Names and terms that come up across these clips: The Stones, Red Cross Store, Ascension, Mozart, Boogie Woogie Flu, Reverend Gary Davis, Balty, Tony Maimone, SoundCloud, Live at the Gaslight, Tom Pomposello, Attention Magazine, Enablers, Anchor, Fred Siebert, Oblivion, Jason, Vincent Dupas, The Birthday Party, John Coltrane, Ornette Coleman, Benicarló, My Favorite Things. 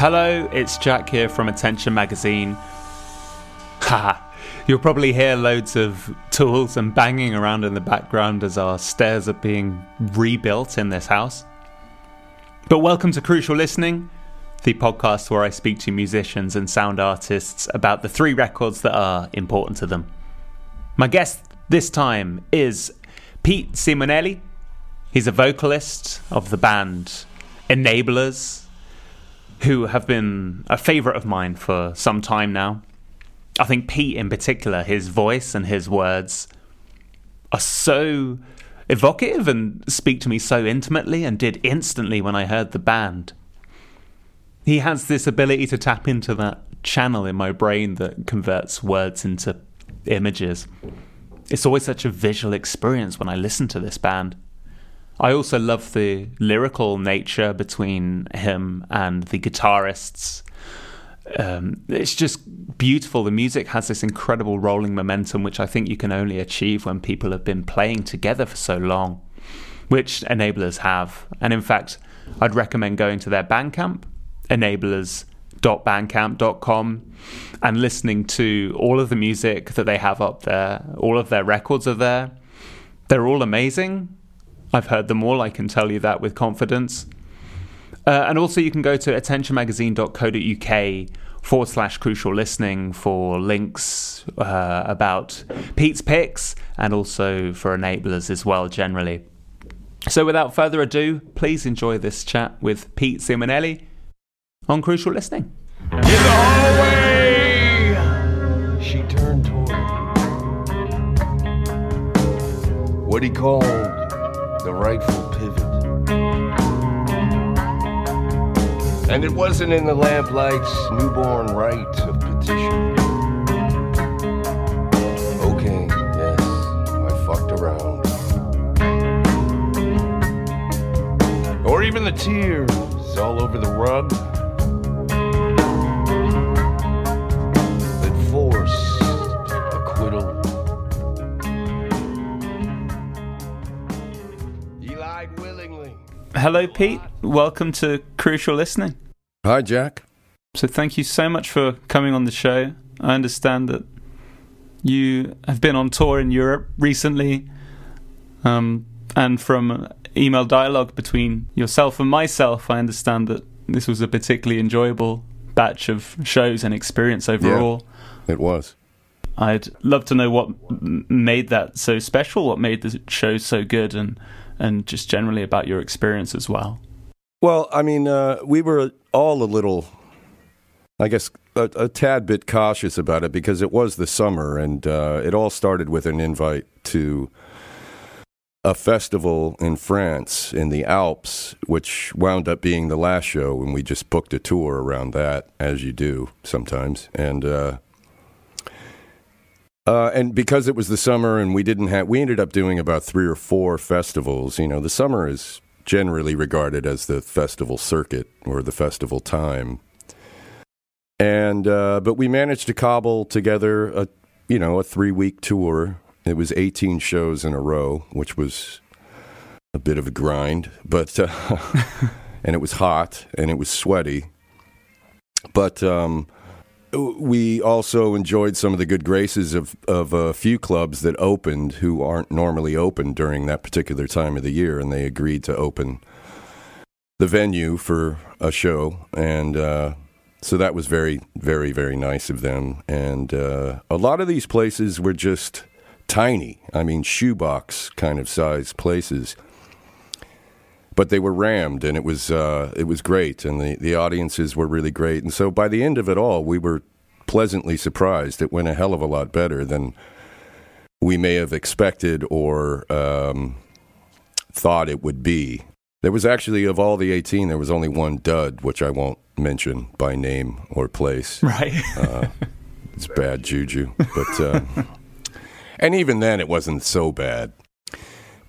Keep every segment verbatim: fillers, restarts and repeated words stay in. Hello, it's Jack here from Attention Magazine. Haha, you'll probably hear loads of tools and banging around in the background as our stairs are being rebuilt in this house. But welcome to Crucial Listening, the podcast where I speak to musicians and sound artists about the three records that are important to them. My guest this time is Pete Simonelli. He's a vocalist of the band Enablers, who have been a favourite of mine for some time now. I think Pete in particular, his voice and his words are so evocative and speak to me so intimately and did instantly when I heard the band. He has this ability to tap into that channel in my brain that converts words into images. It's always such a visual experience when I listen to this band. I also love the lyrical nature between him and the guitarists. Um, it's just beautiful. The music has this incredible rolling momentum, which I think you can only achieve when people have been playing together for so long, which Enablers have. And in fact, I'd recommend going to their Bandcamp, enablers dot bandcamp dot com, and listening to all of the music that they have up there. All of their records are there. They're all amazing. I've heard them all, I can tell you that with confidence. Uh, and also you can go to attention magazine dot co dot uk forward slash crucial listening for links uh, about Pete's picks and also for Enablers as well generally. So without further ado, please enjoy this chat with Pete Simonelli on Crucial Listening. In the hallway, she turned toward him. What he called the rightful pivot. And it wasn't in the lamplight's newborn right of petition. Okay, yes, I fucked around. Or even the tears all over the rug that forced acquittal. Hello, Pete. Welcome to Crucial Listening. Hi, Jack. So thank you so much for coming on the show. I understand that you have been on tour in Europe recently, um, and from email dialogue between yourself and myself, I understand that this was a particularly enjoyable batch of shows and experience overall. Yeah, it was. I'd love to know what made that so special, what made the show so good, and and just generally about your experience as well. Well, I mean, uh, we were all a little, I guess, a, a tad bit cautious about it because it was the summer, and uh, it all started with an invite to a festival in France, in the Alps, which wound up being the last show, and we just booked a tour around that, as you do sometimes, and... Uh, Uh, and because it was the summer and we didn't have, we ended up doing about three or four festivals. You know, the summer is generally regarded as the festival circuit or the festival time. And, uh, but we managed to cobble together a, you know, a three week tour. It was eighteen shows in a row, which was a bit of a grind, but, uh, and it was hot and it was sweaty, but, um, we also enjoyed some of the good graces of, of a few clubs that opened who aren't normally open during that particular time of the year, and they agreed to open the venue for a show. And uh, so that was very, very, very nice of them. And uh, a lot of these places were just tiny. I mean, shoebox kind of size places. But they were rammed, and it was uh, it was great, and the, the audiences were really great. And so by the end of it all, we were pleasantly surprised. It went a hell of a lot better than we may have expected or um, thought it would be. There was actually, of all the eighteen, there was only one dud, which I won't mention by name or place. Right. uh, it's bad juju. But uh, and even then, it wasn't so bad.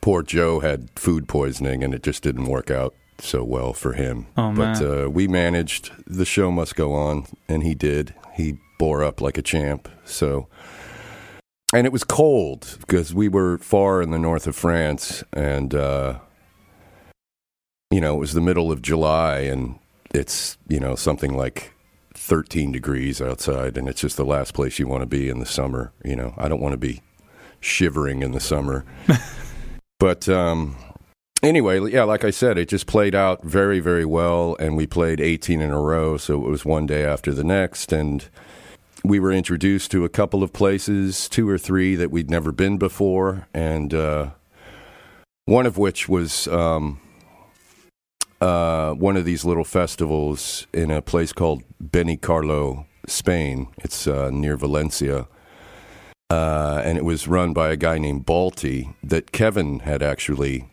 Poor Joe had food poisoning, and it just didn't work out so well for him. Oh, but uh, we managed. The show must go on, and he did. He bore up like a champ. So, and it was cold because we were far in the north of France, and uh, you know, it was the middle of July, and it's, you know, something like thirteen degrees outside, and it's just the last place you want to be in the summer. You know, I don't want to be shivering in the summer. But um, anyway, yeah, like I said, it just played out very, very well, and we played eighteen in a row, so it was one day after the next, and we were introduced to a couple of places, two or three that we'd never been before, and uh, one of which was um, uh, one of these little festivals in a place called Benicarló, Spain. It's uh, near Valencia, uh, and it was run by a guy named Balty that Kevin had actually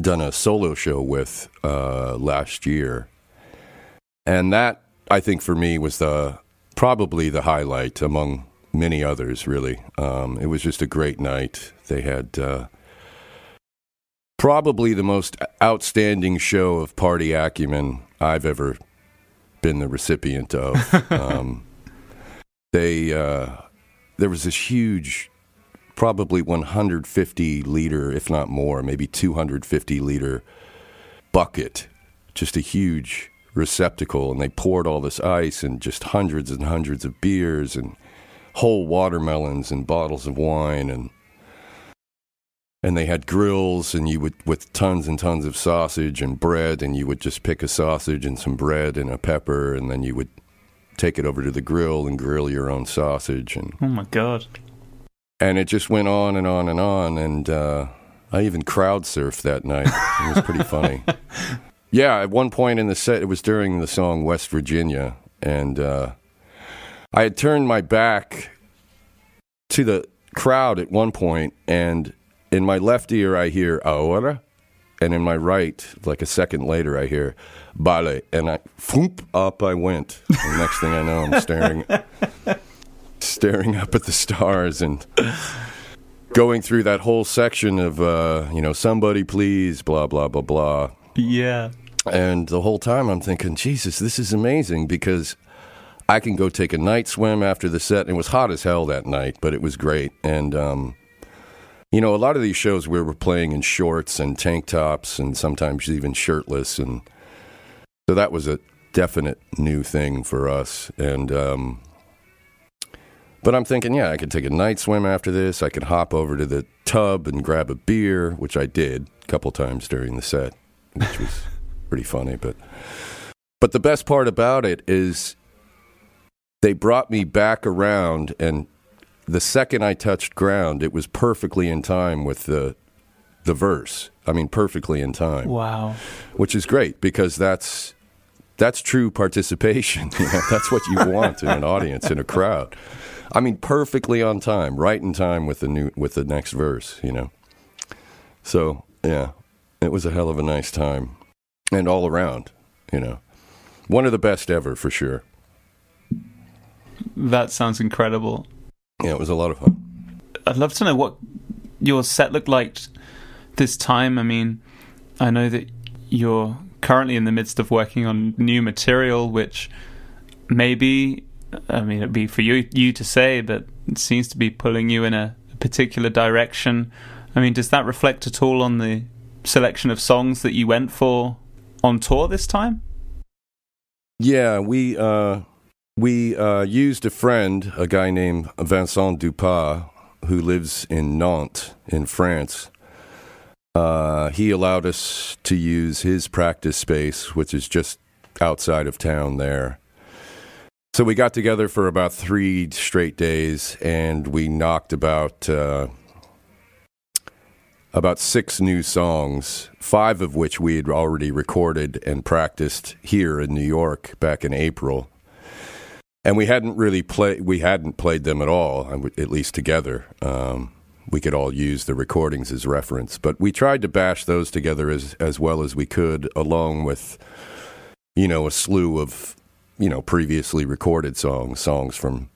done a solo show with uh, last year. And that, I think, for me was the probably the highlight among many others, really. Um, it was just a great night. They had uh, probably the most outstanding show of party acumen I've ever been the recipient of. um, they uh, there was this huge, probably one hundred fifty liter, if not more, maybe two hundred fifty liter bucket, just a huge receptacle, and they poured all this ice and just hundreds and hundreds of beers and whole watermelons and bottles of wine, and and they had grills, and you would, with tons and tons of sausage and bread, and you would just pick a sausage and some bread and a pepper, and then you would take it over to the grill and grill your own sausage. And oh my god. And it just went on and on and on, and uh I even crowd surfed that night. It was pretty funny. Yeah, at one point in the set, it was during the song West Virginia, and uh, I had turned my back to the crowd at one point, and in my left ear I hear Ahora, and in my right, like a second later, I hear Ballet, and I, foomp, up I went. And next thing I know, I'm staring, staring up at the stars, and going through that whole section of, uh, you know, somebody please, blah, blah, blah, blah. Yeah. And the whole time I'm thinking, Jesus, this is amazing, because I can go take a night swim after the set. It was hot as hell that night, but it was great. And, um, you know, a lot of these shows we were playing in shorts and tank tops and sometimes even shirtless. And so that was a definite new thing for us. And, um, but I'm thinking, yeah, I could take a night swim after this. I could hop over to the tub and grab a beer, which I did a couple times during the set, which was pretty funny. But but the best part about it is they brought me back around, and the second I touched ground, it was perfectly in time with the the verse. I mean, perfectly in time. Wow. Which is great, because that's that's true participation. You know, that's what you want in an audience, in a crowd. I mean, perfectly on time, right in time with the new with the next verse, you know. So, yeah. It was a hell of a nice time, and all around, you know, one of the best ever for sure. That sounds incredible. Yeah, it was a lot of fun. I'd love to know what your set looked like this time. I mean, I know that you're currently in the midst of working on new material, which maybe, I mean, it'd be for you, you to say, but it seems to be pulling you in a particular direction. I mean, does that reflect at all on the selection of songs that you went for on tour this time? Yeah, we uh, we uh, used a friend, a guy named Vincent Dupas, who lives in Nantes in France. Uh, he allowed us to use his practice space, which is just outside of town there. So we got together for about three straight days, and we knocked about Uh, about six new songs, five of which we had already recorded and practiced here in New York back in April. And we hadn't really played, we hadn't played them at all, at least together. Um, we could all use the recordings as reference, but we tried to bash those together as, as well as we could, along with, you know, a slew of, you know, previously recorded songs, songs from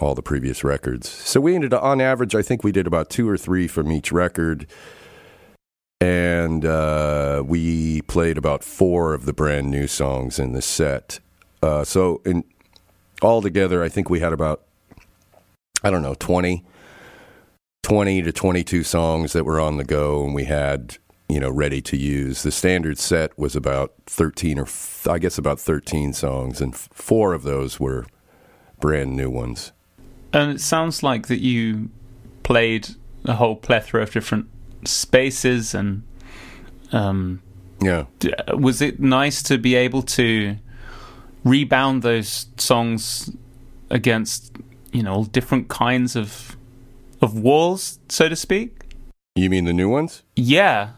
all the previous records. So we ended up, on average, I think we did about two or three from each record. And uh, we played about four of the brand new songs in the set. Uh, so in altogether, I think we had about, I don't know, twenty, twenty to twenty-two songs that were on the go. And we had, you know, ready to use. The standard set was about thirteen or f- I guess about thirteen songs, and f- four of those were brand new ones. And it sounds like that you played a whole plethora of different spaces and um, yeah. D- was it nice to be able to rebound those songs against, you know, different kinds of of walls, so to speak? You mean the new ones? Yeah,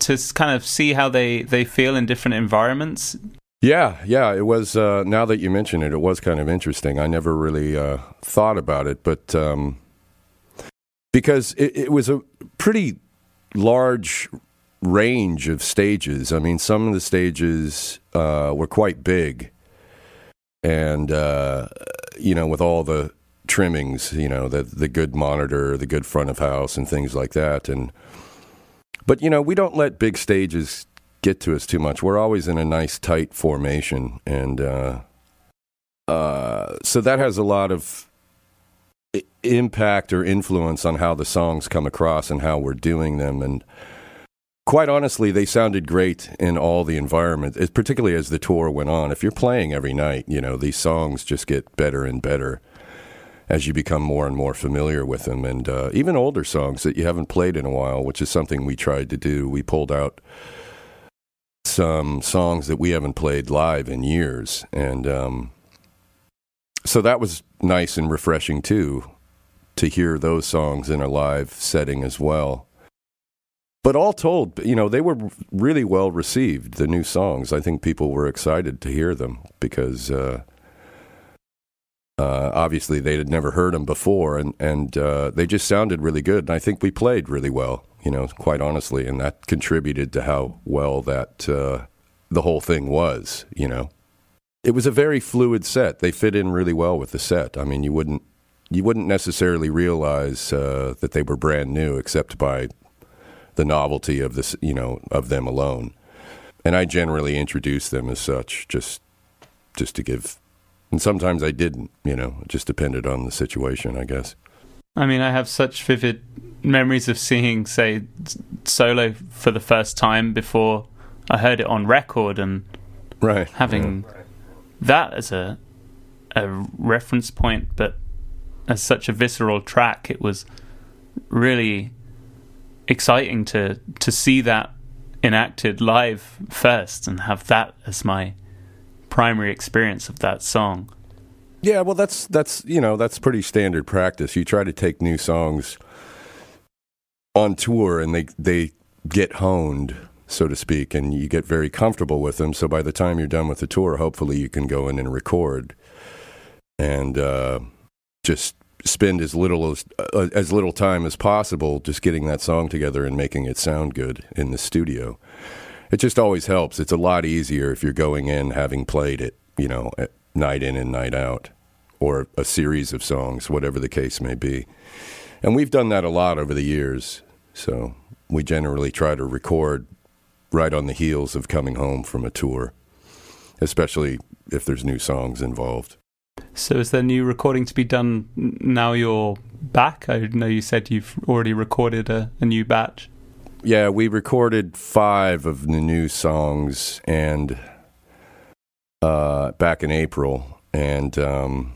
to kind of see how they, they feel in different environments. Yeah, yeah, it was, uh, now that you mention it, it was kind of interesting. I never really uh, thought about it, but um, because it, it was a pretty large range of stages. I mean, some of the stages uh, were quite big, and, uh, you know, with all the trimmings, you know, the the good monitor, the good front of house, and things like that. And but, you know, we don't let big stages get to us too much. We're always in a nice tight formation, and uh, uh, so that has a lot of impact or influence on how the songs come across and how we're doing them. And quite honestly, they sounded great in all the environments, particularly as the tour went on. If you're playing every night, you know, these songs just get better and better as you become more and more familiar with them. And uh, even older songs that you haven't played in a while, which is something we tried to do. We pulled out some songs that we haven't played live in years. And um, so that was nice and refreshing, too, to hear those songs in a live setting as well. But all told, you know, they were really well received, the new songs. I think people were excited to hear them because... Uh, Uh, obviously, they had never heard them before, and, and uh, they just sounded really good. And I think we played really well, you know, quite honestly, and that contributed to how well that uh, the whole thing was, you know. It was a very fluid set. They fit in really well with the set. I mean, you wouldn't you wouldn't necessarily realize uh, that they were brand new except by the novelty of this, you know, of them alone. And I generally introduced them as such, just just to give. And sometimes I didn't, you know, it just depended on the situation, I guess. I mean, I have such vivid memories of seeing, say, Solo for the first time before I heard it on record, and right, having yeah. that as a a reference point, but as such a visceral track, it was really exciting to, to see that enacted live first and have that as my primary experience of that song. Yeah, well, that's that's you know that's pretty standard practice. You try to take new songs on tour, and they they get honed, so to speak, and you get very comfortable with them. So by the time you're done with the tour, hopefully you can go in and record, and uh, just spend as little as uh, as little time as possible just getting that song together and making it sound good in the studio. It just always helps. It's a lot easier if you're going in having played it, you know, night in and night out, or a series of songs, whatever the case may be. And we've done that a lot over the years. So we generally try to record right on the heels of coming home from a tour, especially if there's new songs involved. So is there new recording to be done now you're back? I know you said you've already recorded a, a new batch. Yeah, we recorded five of the new songs and uh, back in April, and um,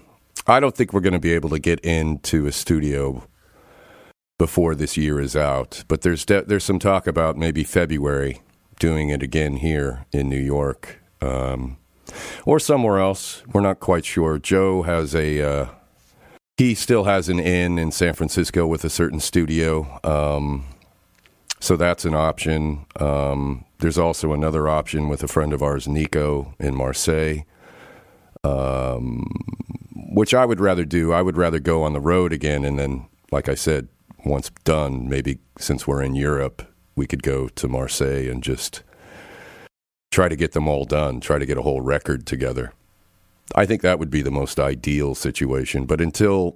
I don't think we're going to be able to get into a studio before this year is out, but there's de- there's some talk about maybe February doing it again here in New York, um, or somewhere else. We're not quite sure. Joe has a... Uh, he still has an in in San Francisco with a certain studio, um... so that's an option. Um, there's also another option with a friend of ours, Nico, in Marseille, um, which I would rather do. I would rather go on the road again, and then, like I said, once done, maybe since we're in Europe, we could go to Marseille and just try to get them all done, try to get a whole record together. I think that would be the most ideal situation. But until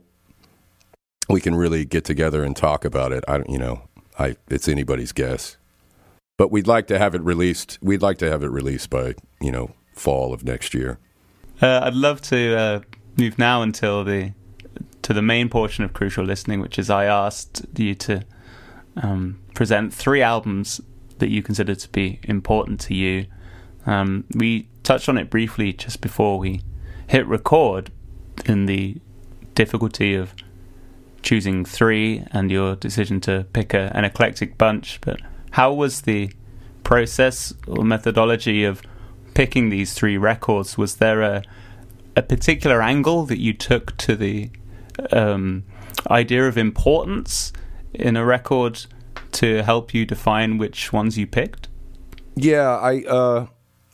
we can really get together and talk about it, I don't, you know... I, it's anybody's guess, but we'd like to have it released. We'd like to have it released by, you know, fall of next year. Uh, I'd love to uh, move now until the to the main portion of Crucial Listening, which is I asked you to um, present three albums that you consider to be important to you. Um, we touched on it briefly just before we hit record in the difficulty of choosing three and your decision to pick a, an eclectic bunch, but how was the process or methodology of picking these three records? Was there a, a particular angle that you took to the um, idea of importance in a record to help you define which ones you picked? Yeah, I, uh,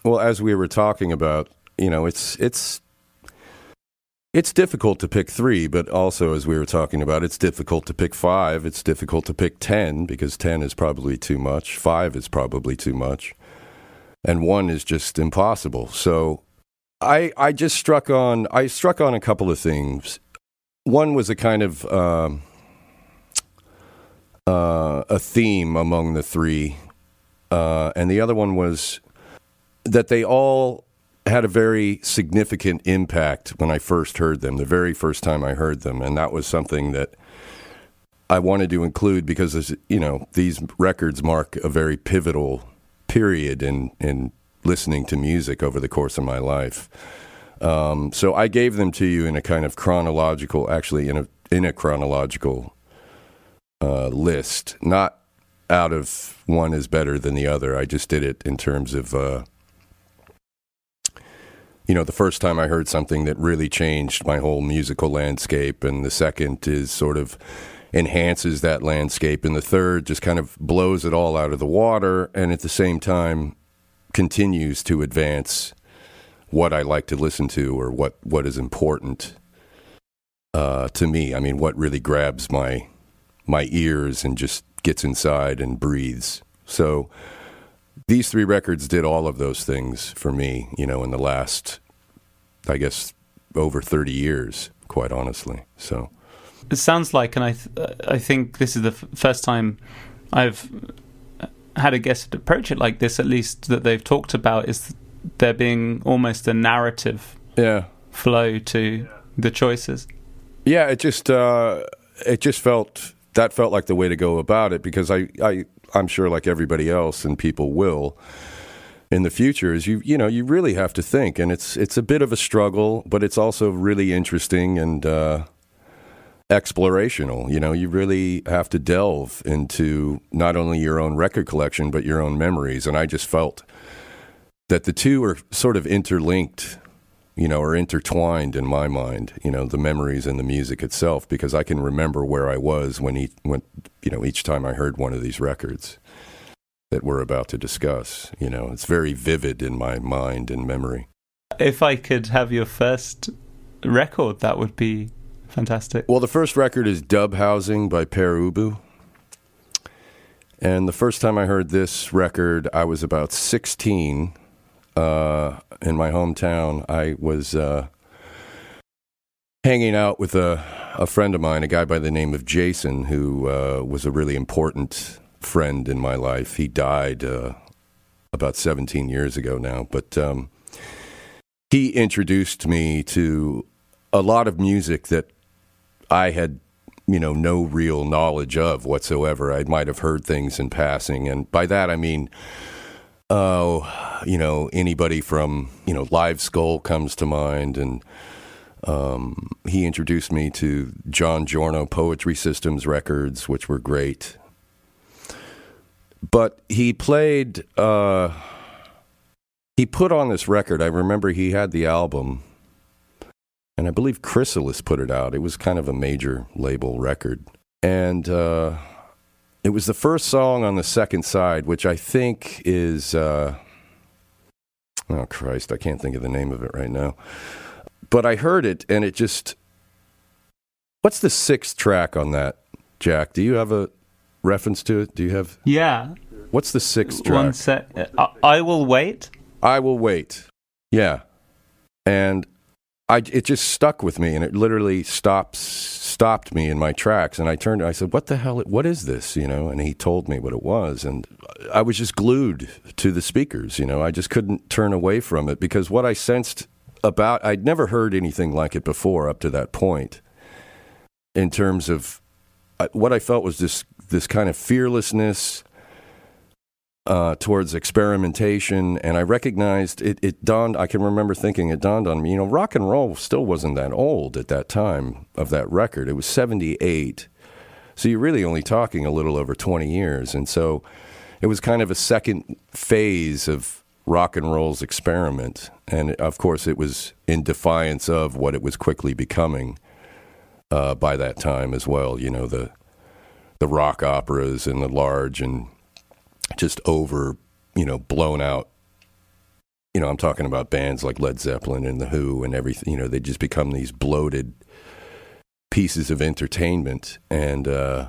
well, as we were talking about, you know, it's, it's, it's difficult to pick three, but also, as we were talking about, it's difficult to pick five. It's difficult to pick ten, because ten is probably too much. Five is probably too much. And one is just impossible. So I I just struck on, I struck on a couple of things. One was a kind of um, uh, a theme among the three. Uh, and the other one was that they all had a very significant impact when I first heard them, the very first time I heard them. And that was something that I wanted to include because, you know, these records mark a very pivotal period in, in listening to music over the course of my life. Um, so I gave them to you in a kind of chronological, actually in a, in a chronological uh, list, not out of one is better than the other. I just did it in terms of, uh, you know, the first time I heard something that really changed my whole musical landscape, and the second is sort of enhances that landscape, and the third just kind of blows it all out of the water, and at the same time continues to advance what I like to listen to, or what, what is important uh, to me. I mean, what really grabs my my ears and just gets inside and breathes. So these three records did all of those things for me, you know, in the last, I guess, over thirty years, quite honestly. So it sounds like, and I th- I think this is the f- first time I've had a guest approach it like this, at least that they've talked about, is there being almost a narrative yeah. flow to the choices. Yeah, it just uh, it just felt, that felt like the way to go about it, because I... I I'm sure, like everybody else, and people will in the future, is you you know you really have to think, and it's it's a bit of a struggle, but it's also really interesting and uh, explorational. You know, you really have to delve into not only your own record collection but your own memories. And I just felt that the two are sort of interlinked, you know, or intertwined in my mind. You know, the memories and the music itself, because I can remember where I was when he went. You know, each time I heard one of these records that we're about to discuss, you know, it's very vivid in my mind and memory. If I could have your first record, that would be fantastic. Well, the first record is Dub Housing by Pere Ubu. And the first time I heard this record, I was about sixteen uh, in my hometown. I was uh, hanging out with a... a friend of mine, a guy by the name of Jason, who uh, was a really important friend in my life. He died uh, about seventeen years ago now, but um, he introduced me to a lot of music that I had, you know, no real knowledge of whatsoever. I might have heard things in passing, and by that I mean, oh, uh, you know, anybody from, you know, Live Skull comes to mind, and Um, he introduced me to John Giorno Poetry Systems records, which were great. But he played, uh, he put on this record. I remember he had the album, and I believe Chrysalis put it out. It was kind of a major label record. And uh, it was the first song on the second side, which I think is, uh, oh Christ, I can't think of the name of it right now. But I heard it, and it just... What's the sixth track on that, Jack? Do you have a reference to it? Do you have... Yeah. What's the sixth track? One sec. I-, I Will Wait? I Will Wait. Yeah. And I, it just stuck with me, and it literally stops, stopped me in my tracks. And I turned, I said, what the hell, what is this, you know? And he told me what it was, and I was just glued to the speakers, you know? I just couldn't turn away from it, because what I sensed... about, I'd never heard anything like it before up to that point, in terms of what I felt was this this kind of fearlessness, Uh, towards experimentation, and I recognized it, it dawned, I can remember thinking it dawned on me, you know, rock and roll still wasn't that old at that time of that record. It was seventy-eight. So you're really only talking a little over twenty years. And so it was kind of a second phase of rock and roll's experiment. And of course it was in defiance of what it was quickly becoming uh, by that time as well. You know, the, the rock operas and the large and just over, you know, blown out, you know, I'm talking about bands like Led Zeppelin and The Who and everything, you know, they just become these bloated pieces of entertainment. And uh,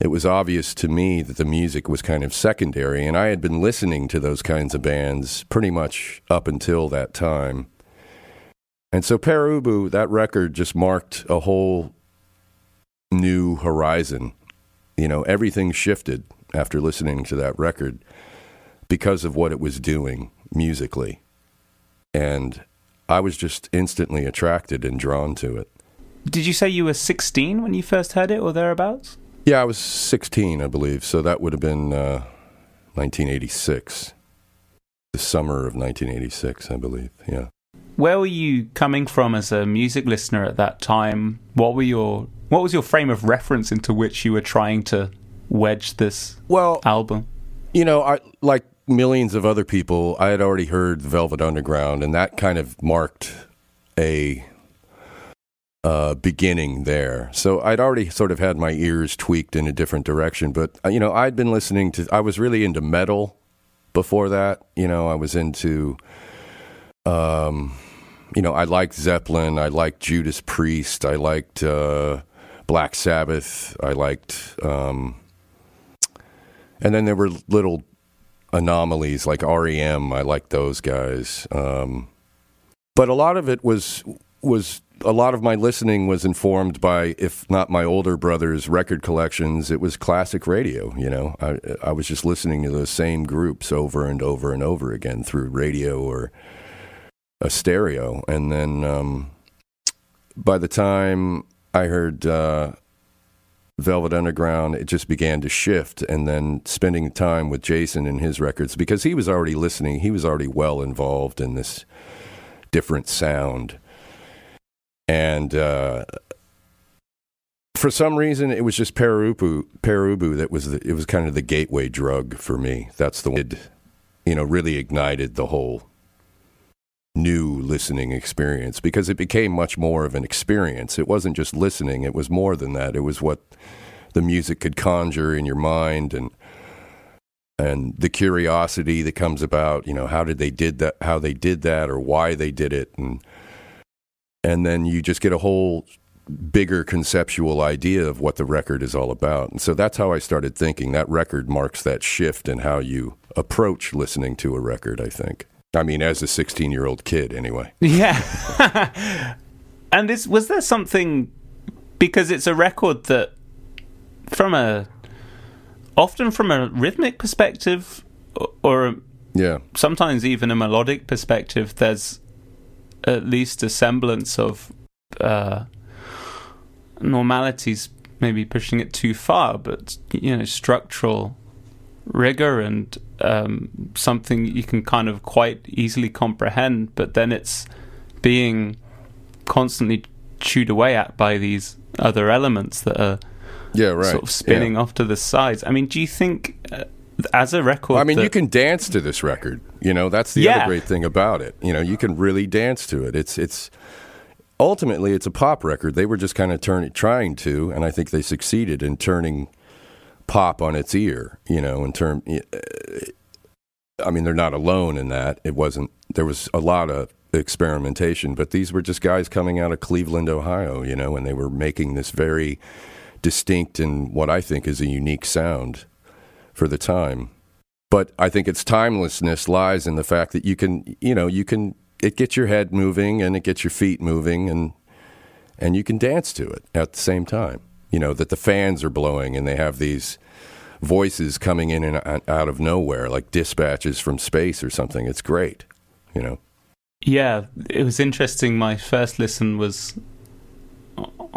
it was obvious to me that the music was kind of secondary, and I had been listening to those kinds of bands pretty much up until that time. And so Pere Ubu, that record just marked a whole new horizon. You know, everything shifted after listening to that record because of what it was doing musically. And I was just instantly attracted and drawn to it. Did you say you were sixteen when you first heard it, or thereabouts? Yeah, I was sixteen, I believe. So that would have been uh, nineteen eighty-six, the summer of nineteen eighty-six, I believe, yeah. Where were you coming from as a music listener at that time? What were your, what was your frame of reference into which you were trying to wedge this well, album? You know, I, like millions of other people, I had already heard Velvet Underground, and that kind of marked a uh, beginning there. So I'd already sort of had my ears tweaked in a different direction. But, you know, I'd been listening to, I was really into metal before that. You know, I was into, um, you know, I liked Zeppelin, I liked Judas Priest, I liked uh, Black Sabbath, I liked... Um, And then there were little anomalies like R E M. I liked those guys. Um, but a lot of it was, was a lot of my listening was informed by, if not my older brother's record collections, it was classic radio, you know. I, I was just listening to those same groups over and over and over again through radio or a stereo. And then um, by the time I heard... Uh, Velvet Underground, it just began to shift, and then spending time with Jason and his records, because he was already listening, he was already well involved in this different sound. And uh, for some reason, it was just Pere Ubu, Pere Ubu that was, the, it was kind of the gateway drug for me. That's the one that, you know, really ignited the whole new listening experience, because it became much more of an experience. It wasn't just listening, it was more than that. It was what the music could conjure in your mind, and and the curiosity that comes about, you know, how did they did that, how they did that, or why they did it, and and then you just get a whole bigger conceptual idea of what the record is all about. And so that's how I started thinking. That record marks that shift in how you approach listening to a record, I think. I mean, as a sixteen-year-old kid, anyway. Yeah. And this, was there something, because it's a record that, from a, often from a rhythmic perspective, or, or a, yeah, sometimes even a melodic perspective, there's at least a semblance of uh, normality's maybe pushing it too far, but, you know, structural rigor and um, something you can kind of quite easily comprehend, but then it's being constantly chewed away at by these other elements that are yeah, right. sort of spinning yeah. off to the sides. I mean, do you think, uh, as a record... I mean, that... you can dance to this record, you know, that's the yeah. other great thing about it. You know, you can really dance to it. It's, it's ultimately, it's a pop record. They were just kind of turn, trying to, and I think they succeeded in turning... pop on its ear, you know, in term, I mean, they're not alone in that. It wasn't, there was a lot of experimentation, but these were just guys coming out of Cleveland, Ohio, you know, and they were making this very distinct and what I think is a unique sound for the time. But I think its timelessness lies in the fact that you can, you know, you can, it gets your head moving and it gets your feet moving, and, and you can dance to it at the same time. You know, that the fans are blowing and they have these voices coming in and out of nowhere, like dispatches from space or something. It's great, you know. Yeah, it was interesting. My first listen was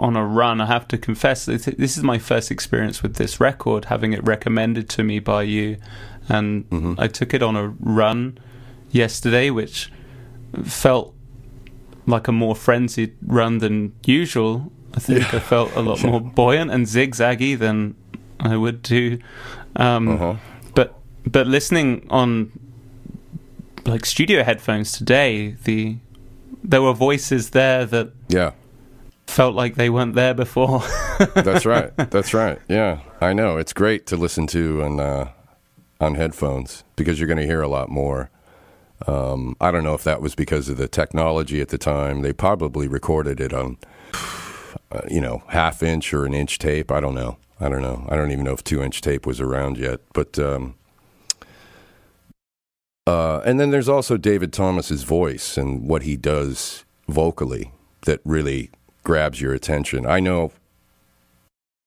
on a run. I have to confess, this is my first experience with this record, having it recommended to me by you. And mm-hmm. I took it on a run yesterday, which felt like a more frenzied run than usual. I think yeah. I felt a lot more buoyant and zigzaggy than I would do. Um, uh-huh. But but listening on like studio headphones today, the there were voices there that yeah. felt like they weren't there before. That's right. That's right. Yeah, I know. It's great to listen to and uh, on headphones because you're going to hear a lot more. Um, I don't know if that was because of the technology at the time. They probably recorded it on, uh, you know, half inch or an inch tape. I don't know. I don't know. I don't even know if two inch tape was around yet. But um, uh, and then there's also David Thomas's voice and what he does vocally that really grabs your attention. I know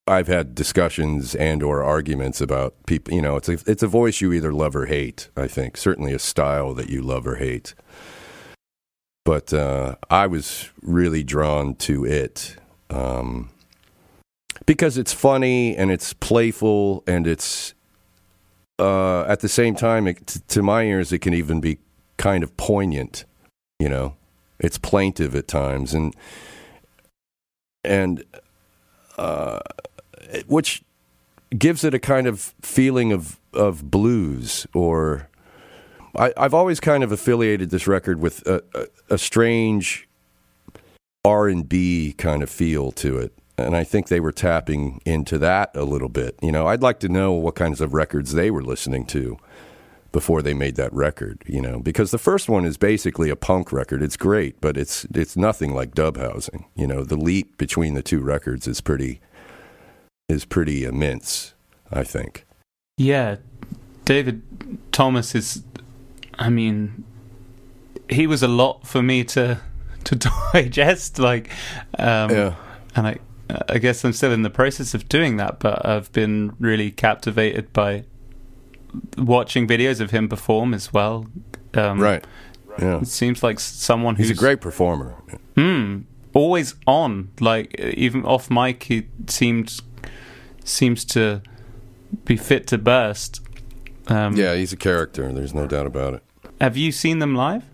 I've had discussions and or arguments about people, you know, it's a, it's a voice you either love or hate, I think. Certainly a style that you love or hate. But uh, I was really drawn to it um, because it's funny and it's playful and it's, uh, at the same time, it, t- to my ears, it can even be kind of poignant, you know. It's plaintive at times and, and uh, which gives it a kind of feeling of, of blues, or I, I've always kind of affiliated this record with a, a, a strange R and B kind of feel to it, and I think they were tapping into that a little bit. You know, I'd like to know what kinds of records they were listening to before they made that record, you know, because the first one is basically a punk record. It's great, but it's it's nothing like Dub Housing. You know, the leap between the two records is pretty is pretty immense, I think. Yeah, David Thomas is, I mean, he was a lot for me to to digest. Like, um, yeah. and I I guess I'm still in the process of doing that, but I've been really captivated by watching videos of him perform as well. Um, right. Yeah. It seems like someone who's... He's a great performer. Hmm. Always on. Like, even off mic, he seemed, seems to be fit to burst. Um, yeah, he's a character. There's no doubt about it. Have you seen them live?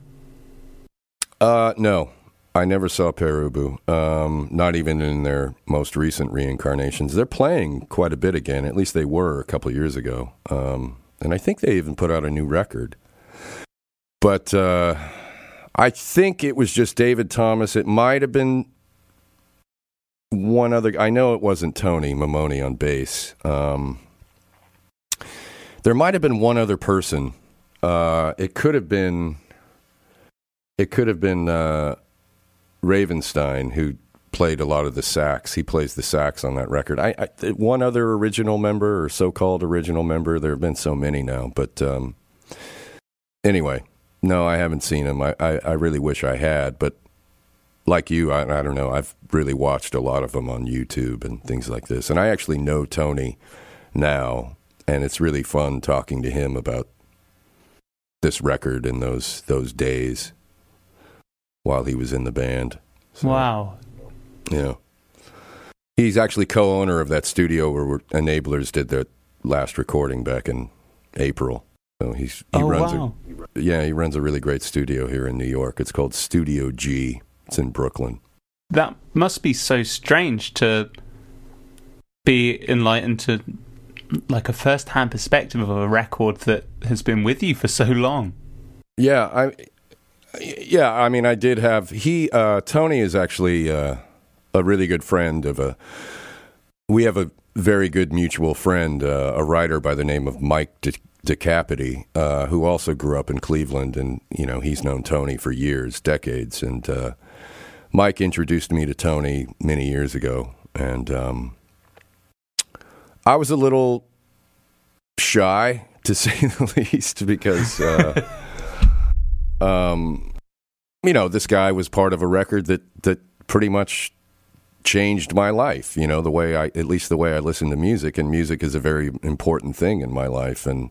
Uh, no. I never saw Pere Ubu, um, not even in their most recent reincarnations. They're playing quite a bit again, at least they were a couple of years ago. Um, and I think they even put out a new record. But uh, I think it was just David Thomas. It might have been one other. I know it wasn't Tony Maimone on bass. Um, there might have been one other person. Uh, it could have been... It could have been... Uh, Ravenstein, who played a lot of the sax. He plays the sax on that record. I, I one other original member or so-called original member. There have been so many now, but um, anyway, no, I haven't seen him. I, I, I really wish I had, but like you, I, I don't know. I've really watched a lot of them on YouTube and things like this, and I actually know Tony now, and it's really fun talking to him about this record and those those days while he was in the band. So, wow. Yeah. He's actually co-owner of that studio where Enablers did their last recording back in April. So he's, he oh, runs wow. a, yeah, he runs a really great studio here in New York. It's called Studio G. It's in Brooklyn. That must be so strange to be enlightened to like a first-hand perspective of a record that has been with you for so long. Yeah, I... Yeah, I mean, I did have, he, uh, Tony is actually uh, a really good friend of a, we have a very good mutual friend, uh, a writer by the name of Mike DeCapiti, uh, who also grew up in Cleveland, and, you know, he's known Tony for years, decades, and uh, Mike introduced me to Tony many years ago, and um, I was a little shy, to say the least, because... Uh, Um, you know, this guy was part of a record that, that pretty much changed my life, you know, the way I, at least the way I listen to music, and music is a very important thing in my life. And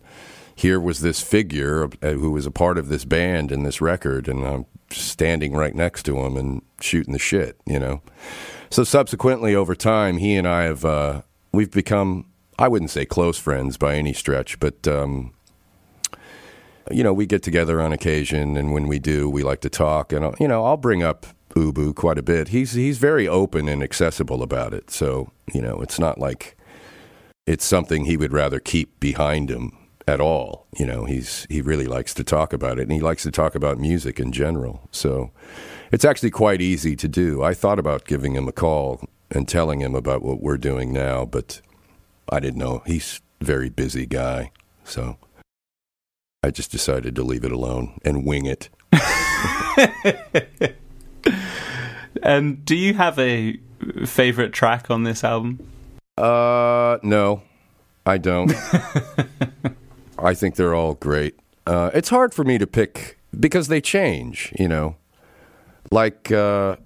here was this figure who was a part of this band and this record, and I'm standing right next to him and shooting the shit, you know. So subsequently, over time, he and I have, uh, we've become, I wouldn't say close friends by any stretch, but, um, you know, we get together on occasion, and when we do, we like to talk, and, you know, I'll bring up Ubu quite a bit. He's he's very open and accessible about it, so, you know, it's not like it's something he would rather keep behind him at all. You know, he's he really likes to talk about it, and he likes to talk about music in general, so it's actually quite easy to do. I thought about giving him a call and telling him about what we're doing now, but I didn't know. He's a very busy guy, so I just decided to leave it alone and wing it. Um, do you have a favorite track on this album? Uh, no, I don't. I think they're all great. Uh, it's hard for me to pick because they change, you know, like, uh,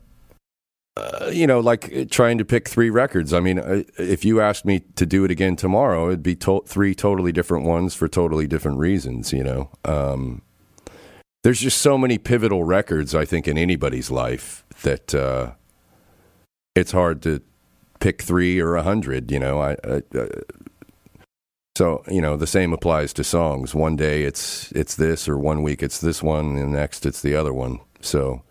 uh, you know, like trying to pick three records. I mean, if you asked me to do it again tomorrow, it'd be to- three totally different ones for totally different reasons, you know, um, there's just so many pivotal records, I think, in anybody's life that uh, it's hard to pick three or a hundred, you know. I, I, I So, you know, the same applies to songs. One day it's it's this, or one week it's this one, and next it's the other one. So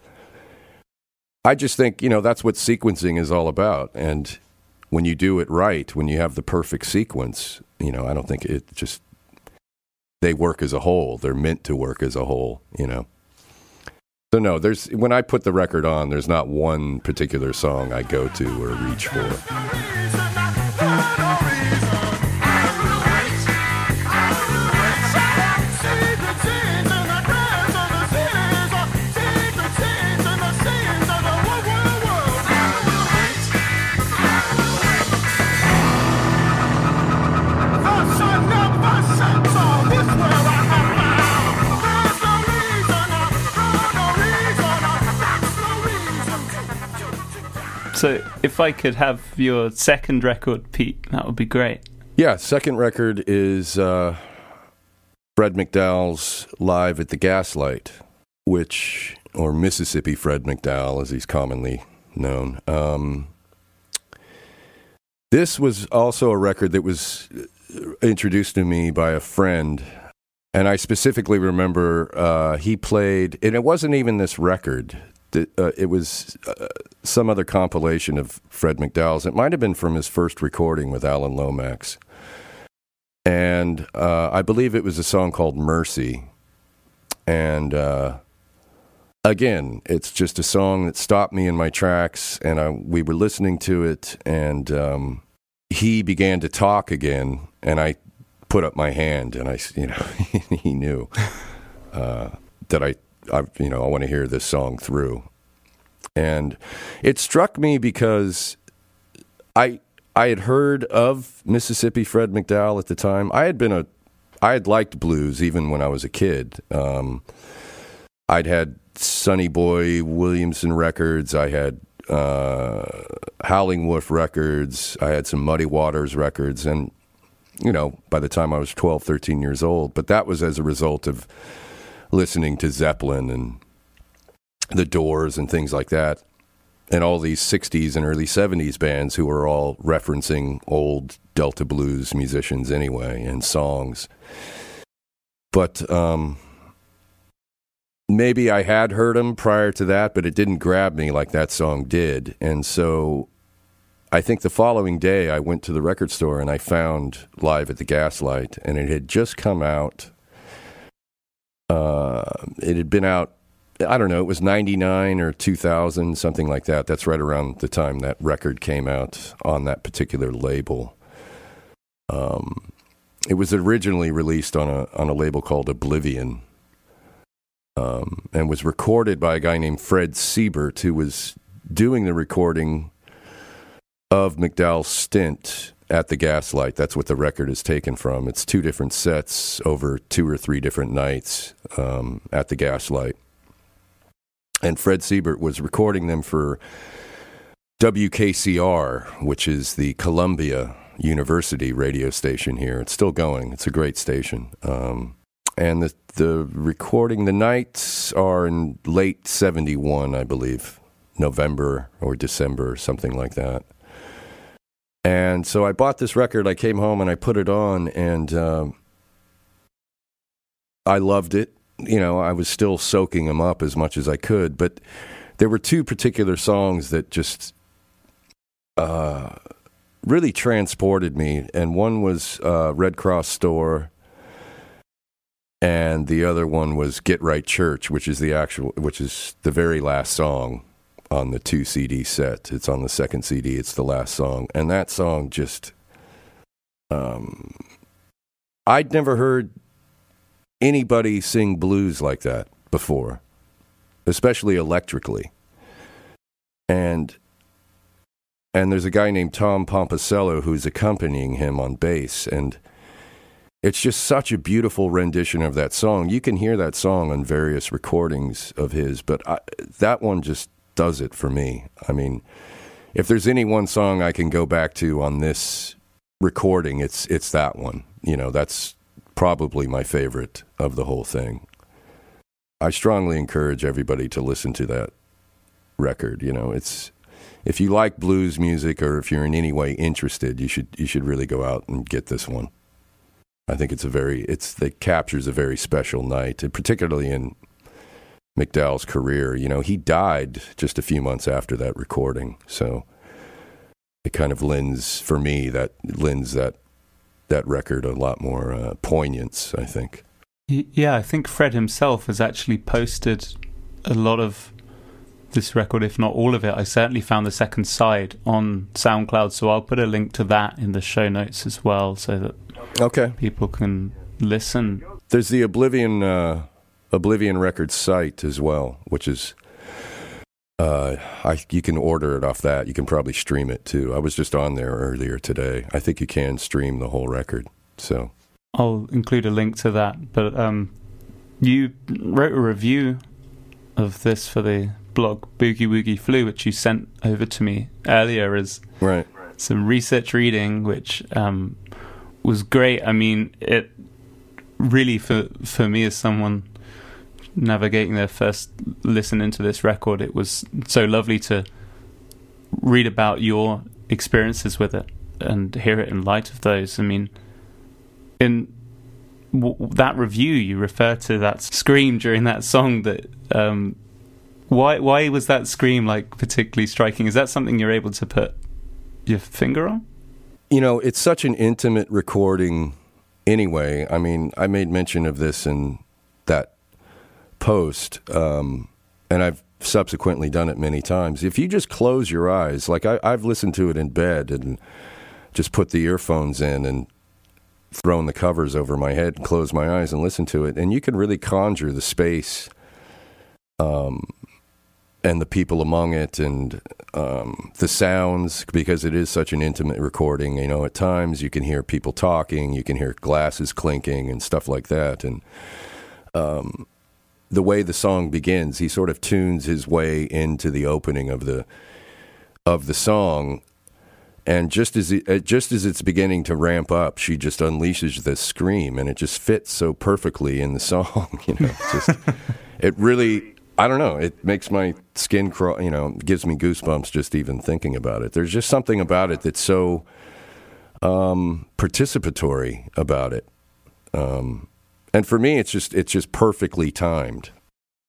I just think, you know, that's what sequencing is all about. And when you do it right, when you have the perfect sequence, you know, I don't think it just... they work as a whole. They're meant to work as a whole, you know. So no, there's when I put the record on, there's not one particular song I go to or reach for. So if I could have your second record, Pete, that would be great. Yeah, second record is uh, Fred McDowell's Live at the Gaslight, which, or Mississippi Fred McDowell, as he's commonly known. Um, this was also a record that was introduced to me by a friend, and I specifically remember uh, he played, and it wasn't even this record. Uh, it was uh, some other compilation of Fred McDowell's. It might have been from his first recording with Alan Lomax. And uh, I believe it was a song called Mercy. And uh, again, it's just a song that stopped me in my tracks, and I, we were listening to it, and um, he began to talk again, and I put up my hand, and I, you know, he knew uh, that I, I, you know, I want to hear this song through. And it struck me because I I had heard of Mississippi Fred McDowell at the time. I had been a, I had liked blues even when I was a kid. Um, I'd had Sonny Boy Williamson records. I had uh, Howling Wolf records. I had some Muddy Waters records. And, you know, by the time I was twelve, thirteen years old, but that was as a result of listening to Zeppelin and The Doors and things like that, and all these sixties and early seventies bands who were all referencing old Delta blues musicians anyway and songs. But um, maybe I had heard them prior to that, but it didn't grab me like that song did. And so I think the following day I went to the record store and I found Live at the Gaslight, and it had just come out. Uh, it had been out, I don't know, it was ninety-nine or two thousand, something like that. That's right around the time that record came out on that particular label. Um, it was originally released on a on a label called Oblivion, um, and was recorded by a guy named Fred Siebert, who was doing the recording of McDowell's stint at the Gaslight. That's what the record is taken from. It's two different sets over two or three different nights um, at the Gaslight. And Fred Siebert was recording them for W K C R, which is the Columbia university radio station here. It's still going. It's a great station. Um, and the, the recording, the nights are in late seventy-one, I believe, November or December, something like that. And so I bought this record. I came home and I put it on, and um, I loved it. You know, I was still soaking them up as much as I could, but there were two particular songs that just uh, really transported me, and one was uh, Red Cross Store, and the other one was Get Right Church, which is the actual, which is the very last song on the two C D set. It's on the second C D. It's the last song, and that song just, um, I'd never heard anybody sing blues like that before, especially electrically. And and there's a guy named Tom Pomposello who's accompanying him on bass, and it's just such a beautiful rendition of that song. You can hear that song on various recordings of his, but I, that one just does it for me. I mean, if there's any one song I can go back to on this recording, it's it's that one. You know, that's probably my favorite of the whole thing. I strongly encourage everybody to listen to that record. You know, it's, if you like blues music or if you're in any way interested, you should you should really go out and get this one. I think it's a very, it's it captures a very special night, particularly in McDowell's career. You know, he died just a few months after that recording, so it kind of lends, for me, that lends that that record a lot more uh, poignance, I think. Yeah, I think Fred himself has actually posted a lot of this record, if not all of it. I certainly found the second side on SoundCloud, so I'll put a link to that in the show notes as well, so that okay. people can listen. There's the Oblivion uh, Oblivion Records site as well, which is, uh, I, you can order it off that. You can probably stream it too. I was just on there earlier today. I think you can stream the whole record, so I'll include a link to that. But um, you wrote a review of this for the blog Boogie Woogie Flu, which you sent over to me earlier as right. some research reading, which um, was great. I mean, it really, for for me as someone navigating their first listen into this record, it was so lovely to read about your experiences with it and hear it in light of those. I mean, in w- that review, you refer to that scream during that song. That um, why why was that scream like particularly striking? Is that something you're able to put your finger on? You know, it's such an intimate recording. Anyway, I mean, I made mention of this in that post, um, and I've subsequently done it many times. If you just close your eyes, like I, I've listened to it in bed and just put the earphones in and thrown the covers over my head and closed my eyes and listened to it, and you can really conjure the space um, and the people among it and um, the sounds, because it is such an intimate recording. You know, at times you can hear people talking, you can hear glasses clinking and stuff like that. And um, the way the song begins, he sort of tunes his way into the opening of the of the song. And just as it, just as it's beginning to ramp up, she just unleashes this scream, and it just fits so perfectly in the song. You know, just it really, I don't know, it makes my skin crawl. You know, gives me goosebumps just even thinking about it. There's just something about it that's so um, participatory about it, um, and for me, it's just it's just perfectly timed.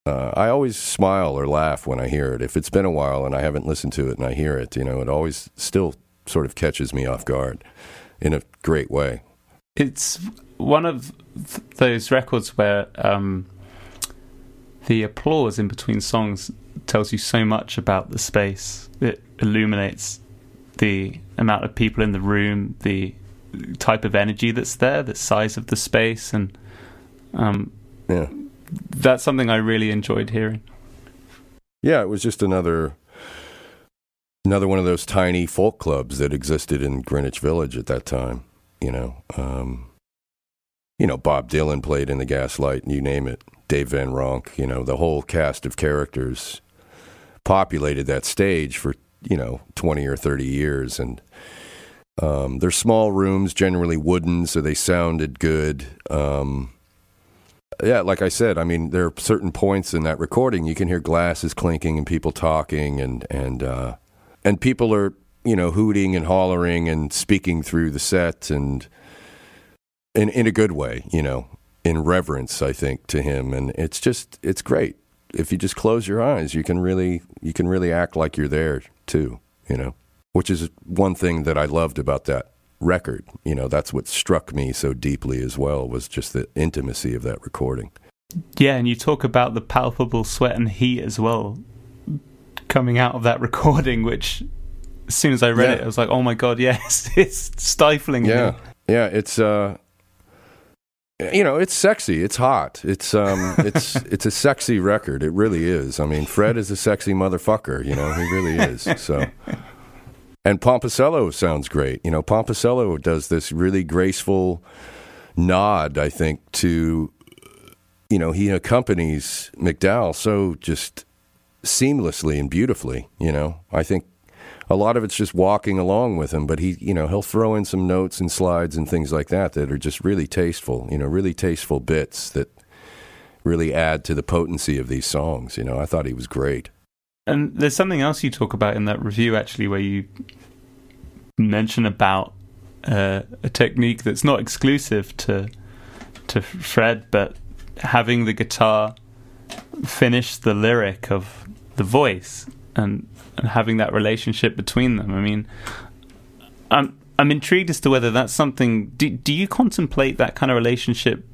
Uh, I always smile or laugh when I hear it. If it's been a while and I haven't listened to it and I hear it, you know, it always still sort of catches me off guard in a great way. It's one of th- those records where um, the applause in between songs tells you so much about the space. It illuminates the amount of people in the room, the type of energy that's there, the size of the space, and um, yeah, that's something I really enjoyed hearing. Yeah, it was just another... Another one of those tiny folk clubs that existed in Greenwich Village at that time, you know. Um, you know, Bob Dylan played in the Gaslight, you name it. Dave Van Ronk, you know, the whole cast of characters populated that stage for, you know, twenty or thirty years. And Um, they're small rooms, generally wooden, so they sounded good. Um, yeah, like I said, I mean, there are certain points in that recording. You can hear glasses clinking and people talking, and and uh, and people are, you know, hooting and hollering and speaking through the set, and in in a good way, you know, in reverence, I think, to him. And it's just, it's great. If you just close your eyes, you can really, you can really act like you're there too, you know. Which is one thing that I loved about that record. You know, that's what struck me so deeply as well, was just the intimacy of that recording. Yeah, and you talk about the palpable sweat and heat as well coming out of that recording, which as soon as I read yeah. it, I was like, oh my God, yes, it's stifling. Yeah, me. yeah, it's, uh, you know, it's sexy, it's hot, it's, um, it's, it's a sexy record, it really is. I mean, Fred is a sexy motherfucker, you know, he really is, so... And Pomposello sounds great. You know, Pomposello does this really graceful nod, I think, to, you know, he accompanies McDowell so just seamlessly and beautifully, you know. I think a lot of it's just walking along with him, but he, you know, he'll throw in some notes and slides and things like that that are just really tasteful, you know, really tasteful bits that really add to the potency of these songs. You know, I thought he was great. And there's something else you talk about in that review, actually, where you mention about uh, a technique that's not exclusive to to Fred, but having the guitar finish the lyric of the voice and, and having that relationship between them. I mean, I'm I'm intrigued as to whether that's something... Do, do you contemplate that kind of relationship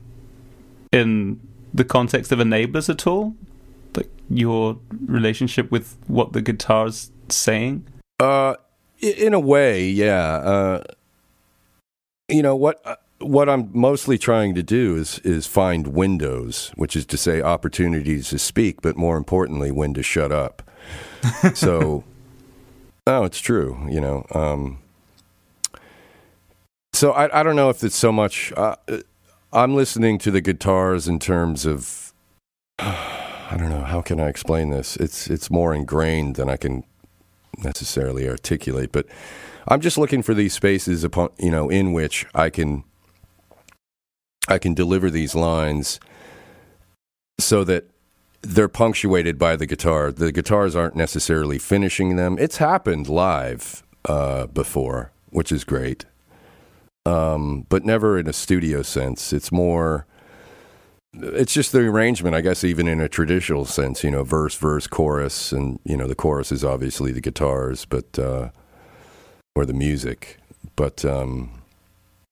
in the context of Enablers at all? Like your relationship with what the guitar's saying? Uh, in a way, yeah. Uh, you know, what what I'm mostly trying to do is is find windows, which is to say opportunities to speak, but more importantly, when to shut up. So, no, it's true, you know. Um, so I, I don't know if it's so much... Uh, I'm listening to the guitars in terms of... Uh, I don't know, how can I explain this? It's it's more ingrained than I can necessarily articulate, but I'm just looking for these spaces upon, you know, in which I can I can deliver these lines so that they're punctuated by the guitar. The guitars aren't necessarily finishing them. It's happened live uh, before, which is great, um, but never in a studio sense. It's more... It's just the arrangement, I guess, even in a traditional sense, you know, verse, verse, chorus, and, you know, the chorus is obviously the guitars, but, uh, or the music, but, um,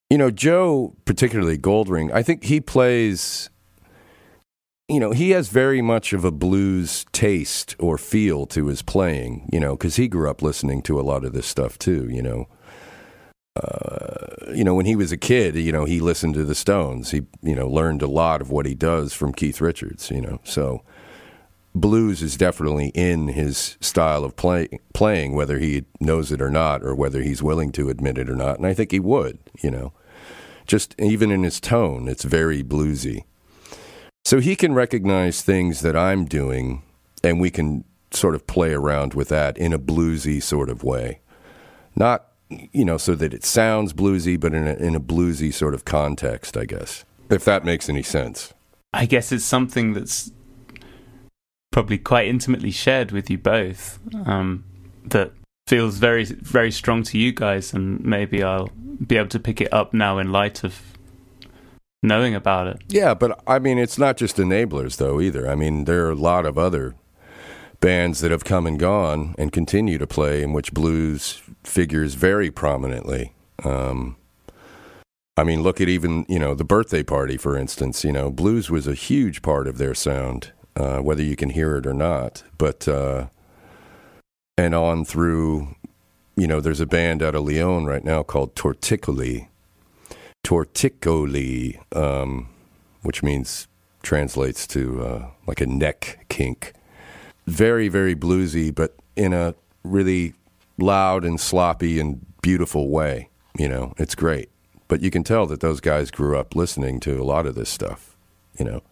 you know, Joe, particularly Goldring, I think he plays, you know, he has very much of a blues taste or feel to his playing, you know, because he grew up listening to a lot of this stuff too, you know. Uh, you know, when he was a kid, you know, he listened to the Stones. He, you know, learned a lot of what he does from Keith Richards, you know. So blues is definitely in his style of play, playing, whether he knows it or not, or whether he's willing to admit it or not. And I think he would, you know, just even in his tone, it's very bluesy. So he can recognize things that I'm doing, and we can sort of play around with that in a bluesy sort of way. Not, you know, so that it sounds bluesy, but in a, in a bluesy sort of context, I guess, if that makes any sense. I guess it's something that's probably quite intimately shared with you both, um, that feels very, very strong to you guys, and maybe I'll be able to pick it up now in light of knowing about it. Yeah, but, I mean, it's not just Enablers, though, either. I mean, there are a lot of other bands that have come and gone and continue to play in which blues figures very prominently. Um, I mean, look at even, you know, the Birthday Party, for instance. You know, blues was a huge part of their sound, uh, whether you can hear it or not. But, uh, and on through, you know, there's a band out of Lyon right now called Torticoli, Torticoli, um, which means, translates to uh, like a neck kink. Very, very bluesy, but in a really loud and sloppy and beautiful way. You know, it's great. But you can tell that those guys grew up listening to a lot of this stuff, you know.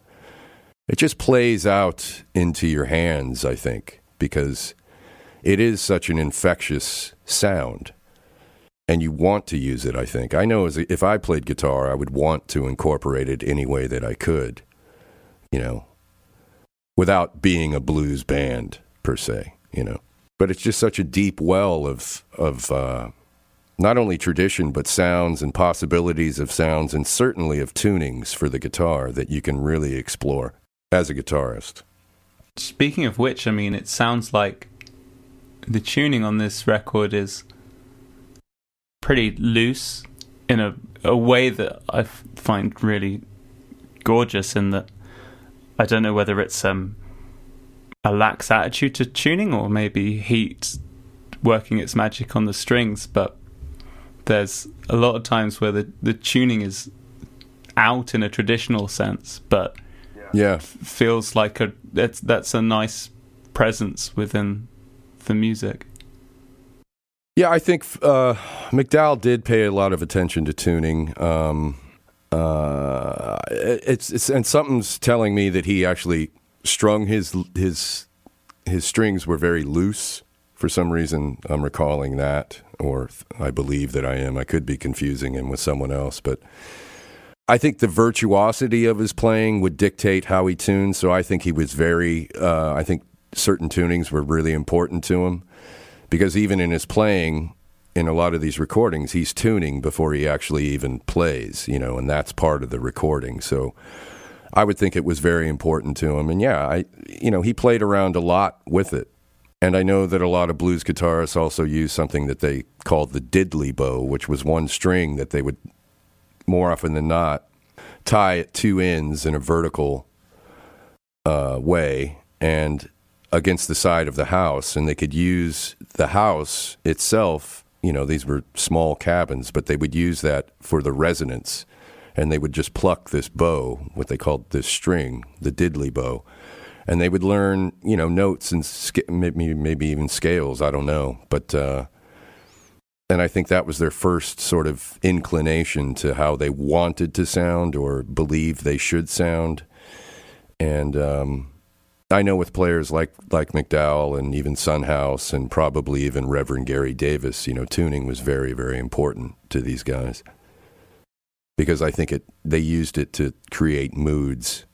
It just plays out into your hands, I think, because it is such an infectious sound. and you want to use it, I think. I know as a, if I played guitar, I would want to incorporate it any way that I could, you know, without being a blues band, per se, you know. But it's just such a deep well of, of uh, not only tradition, but sounds and possibilities of sounds, and certainly of tunings for the guitar that you can really explore as a guitarist. Speaking of which, I mean, it sounds like the tuning on this record is pretty loose in a, a way that I find really gorgeous, in that I don't know whether it's um, a lax attitude to tuning or maybe heat working its magic on the strings, but there's a lot of times where the, the tuning is out in a traditional sense, but yeah, f- feels like a that's that's a nice presence within the music. Yeah, I think uh, McDowell did pay a lot of attention to tuning. Um, uh, it's it's and something's telling me that he actually strung his his his strings were very loose for some reason. I'm recalling that, or I believe that I am. I could be confusing him with someone else, but I think the virtuosity of his playing would dictate how he tuned, so I think he was very, uh, I think certain tunings were really important to him, because even in his playing, in a lot of these recordings, he's tuning before he actually even plays, you know, and that's part of the recording, so I would think it was very important to him, and yeah, I, you know, he played around a lot with it, and I know that a lot of blues guitarists also use something that they called the diddly bow, which was one string that they would more often than not tie at two ends in a vertical uh, way and against the side of the house, and they could use the house itself, you know, these were small cabins, but they would use that for the resonance, and they would just pluck this bow, what they called this string, the diddly bow, and they would learn, you know, notes and sc- maybe, maybe even scales, I don't know, but uh and I think that was their first sort of inclination to how they wanted to sound or believe they should sound. And um, I know with players like like McDowell and even Sunhouse and probably even Reverend Gary Davis, you know, tuning was very, very important to these guys, because I think it they used it to create moods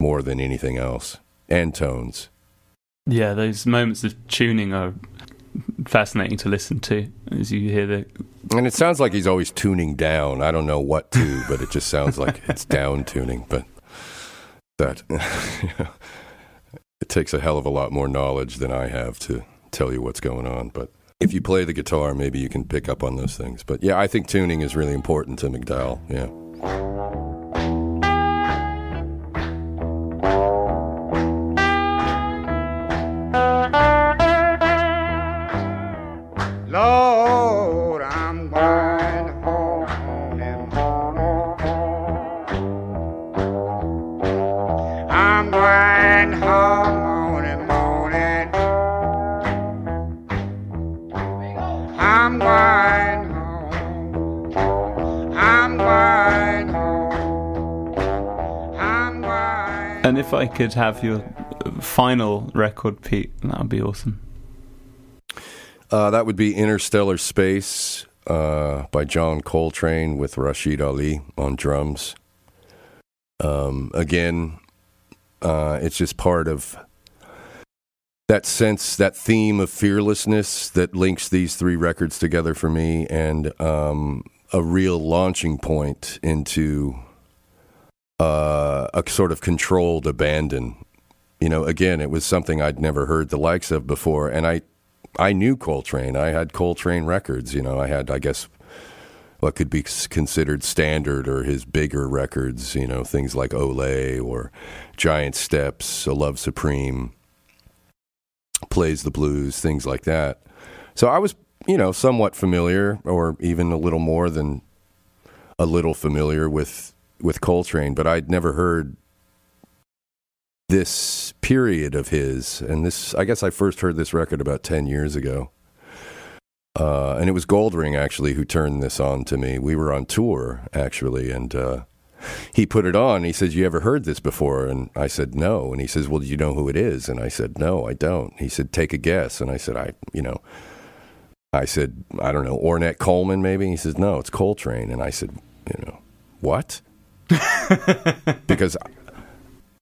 more than anything else, and tones. Yeah, those moments of tuning are fascinating to listen to as you hear the... And it sounds like he's always tuning down. I don't know what to, but it just sounds like it's down tuning. But that, you know, it takes a hell of a lot more knowledge than I have to tell you what's going on. But if you play the guitar, maybe you can pick up on those things. But yeah, I think tuning is really important to McDowell. Yeah. And if I could have your final record, Pete, that would be awesome. Uh, that would be Interstellar Space uh, by John Coltrane with Rashid Ali on drums. Um, again, uh, it's just part of that sense, that theme of fearlessness that links these three records together for me, and um, a real launching point into... Uh, a sort of controlled abandon. You know, again, it was something I'd never heard the likes of before, and I I knew Coltrane. I had Coltrane records, you know. I had, I guess, what could be considered standard or his bigger records, you know, things like Olé or Giant Steps, A Love Supreme, Plays the Blues, things like that. So I was, you know, somewhat familiar, or even a little more than a little familiar with with Coltrane, but I'd never heard this period of his, and this, I guess I first heard this record about ten years ago, uh, and it was Goldring, actually, who turned this on to me. We were on tour, actually, and uh, he put it on, he says, "You ever heard this before?" And I said, "No," and he says, "Well, do you know who it is?" And I said, "No, I don't." He said, "Take a guess," and I said, I, you know, I said, I don't know, Ornette Coleman maybe? He says, no, it's Coltrane. And I said, you know, what? Because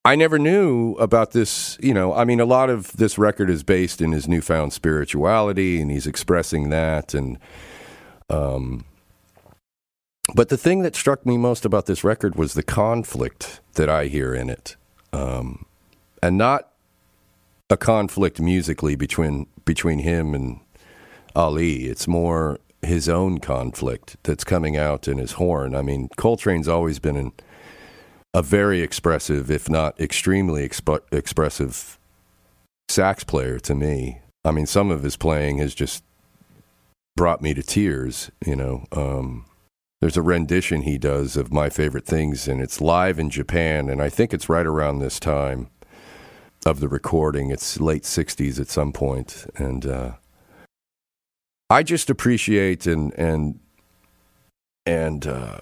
I never knew about this, you know, I mean, a lot of this record is based in his newfound spirituality, and he's expressing that. And um, but the thing that struck me most about this record was the conflict that I hear in it. Um, and not a conflict musically between between him and Ali. It's more his own conflict that's coming out in his horn. I mean, Coltrane's always been an, a very expressive, if not extremely exp- expressive sax player to me. I mean, some of his playing has just brought me to tears, you know. Um, there's a rendition he does of My Favorite Things, and it's live in Japan, and I think it's right around this time of the recording. It's late sixties at some point, and uh, I just appreciate and and and uh,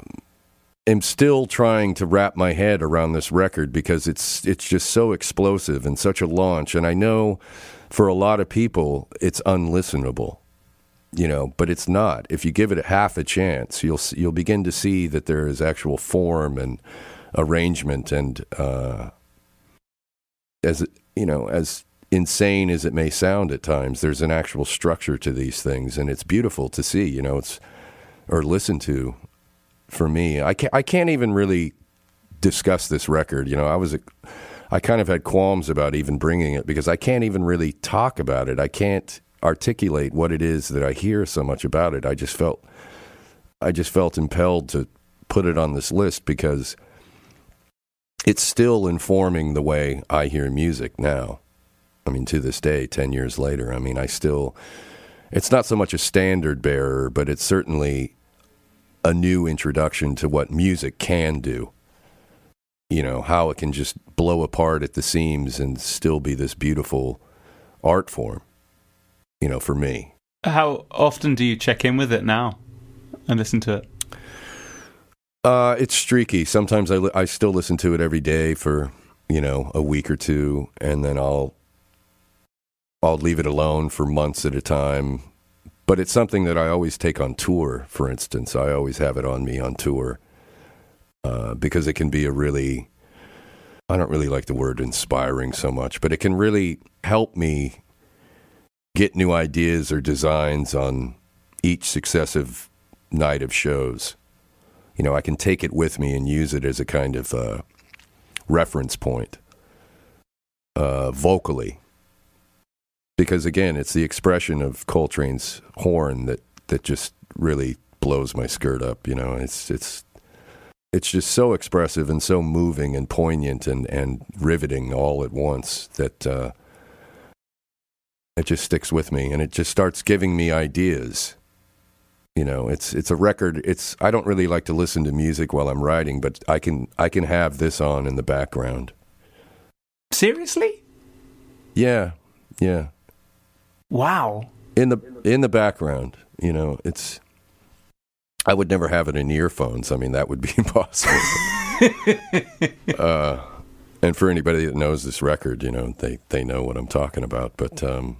am still trying to wrap my head around this record, because it's it's just so explosive and such a launch. And I know for a lot of people it's unlistenable, you know, but it's not. If you give it a half a chance, you'll you'll begin to see that there is actual form and arrangement. And uh, as you know, as insane as it may sound at times, there's an actual structure to these things, and it's beautiful to see, you know, it's or listen to. For me, I can't, I can't even really discuss this record, you know. I was a, I kind of had qualms about even bringing it, because I can't even really talk about it. I can't articulate what it is that I hear so much about it. I just felt I just felt impelled to put it on this list, because it's still informing the way I hear music now. I mean, to this day, ten years later, I mean, I still, it's not so much a standard bearer, but it's certainly a new introduction to what music can do. You know, how it can just blow apart at the seams and still be this beautiful art form, you know, for me. How often do you check in with it now and listen to it? Uh, it's streaky. Sometimes I, li- I still listen to it every day for, you know, a week or two, and then I'll I'll leave it alone for months at a time. But it's something that I always take on tour, for instance. I always have it on me on tour, uh, because it can be a really, I don't really like the word inspiring so much, but it can really help me get new ideas or designs on each successive night of shows. You know, I can take it with me and use it as a kind of uh, reference point uh, vocally. Because, again, it's the expression of Coltrane's horn that, that just really blows my skirt up, you know. It's it's it's just so expressive and so moving and poignant and, and riveting all at once that uh, it just sticks with me, and it just starts giving me ideas. You know, it's it's a record. It's I don't really like to listen to music while I'm writing, but I can I can have this on in the background. Seriously? Yeah, yeah. Wow. In the in the background, you know, it's, I would never have it in earphones. I mean, that would be impossible. uh, and for anybody that knows this record, you know, they, they know what I'm talking about. But um,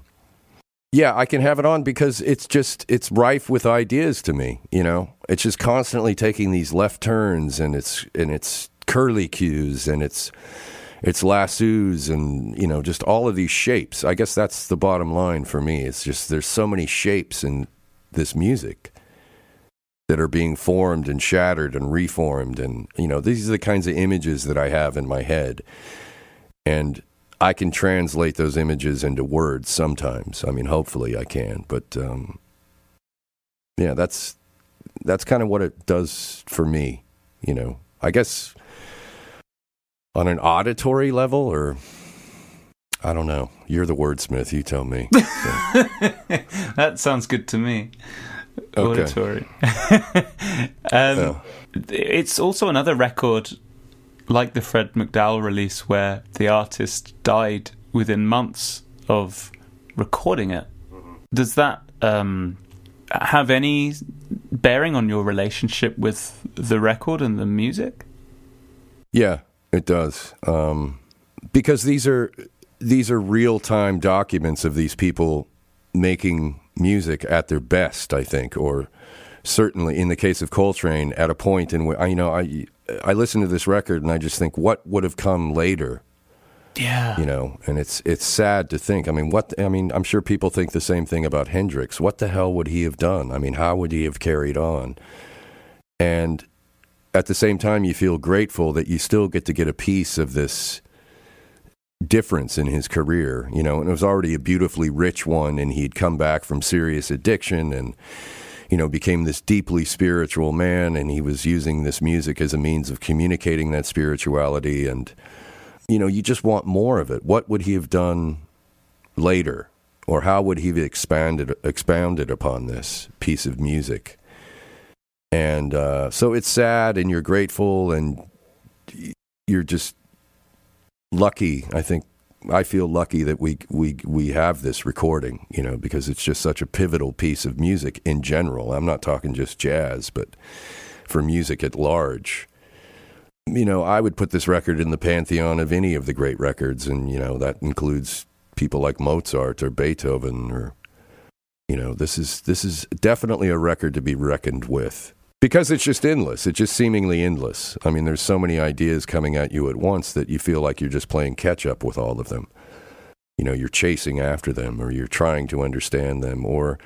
yeah, I can have it on because it's just, it's rife with ideas to me, you know. It's just constantly taking these left turns, and it's, and it's curlicues, and it's, it's lassos, and, you know, just all of these shapes. I guess that's the bottom line for me. It's just there's so many shapes in this music that are being formed and shattered and reformed. And, you know, these are the kinds of images that I have in my head. And I can translate those images into words sometimes. I mean, hopefully I can. But, um, yeah, that's that's kind of what it does for me, you know. I guess on an auditory level, or I don't know. You're the wordsmith. You tell me. So. That sounds good to me. Okay. Auditory. um, oh. It's also another record, like the Fred McDowell release, where the artist died within months of recording it. Does that um, have any bearing on your relationship with the record and the music? Yeah. It does, um, because these are these are real-time documents of these people making music at their best, I think, or certainly in the case of Coltrane, at a point in where, you know, I I listen to this record and I just think, what would have come later? Yeah, you know, and it's it's sad to think. I mean, what I mean, I'm sure people think the same thing about Hendrix. What the hell would he have done? I mean, how would he have carried on? And at the same time, you feel grateful that you still get to get a piece of this difference in his career, you know. And it was already a beautifully rich one, and he'd come back from serious addiction and, you know, became this deeply spiritual man, and he was using this music as a means of communicating that spirituality. And, you know, you just want more of it. What would he have done later, or how would he have expanded, expounded upon this piece of music? And uh, so it's sad, and you're grateful, and you're just lucky. I think I feel lucky that we we we have this recording, you know, because it's just such a pivotal piece of music in general. I'm not talking just jazz, but for music at large. You know, I would put this record in the pantheon of any of the great records, and, you know, that includes people like Mozart or Beethoven or, you know, this is this is definitely a record to be reckoned with because it's just endless. It's just seemingly endless. I mean, there's so many ideas coming at you at once that you feel like you're just playing catch up with all of them. You know, you're chasing after them, or you're trying to understand them, or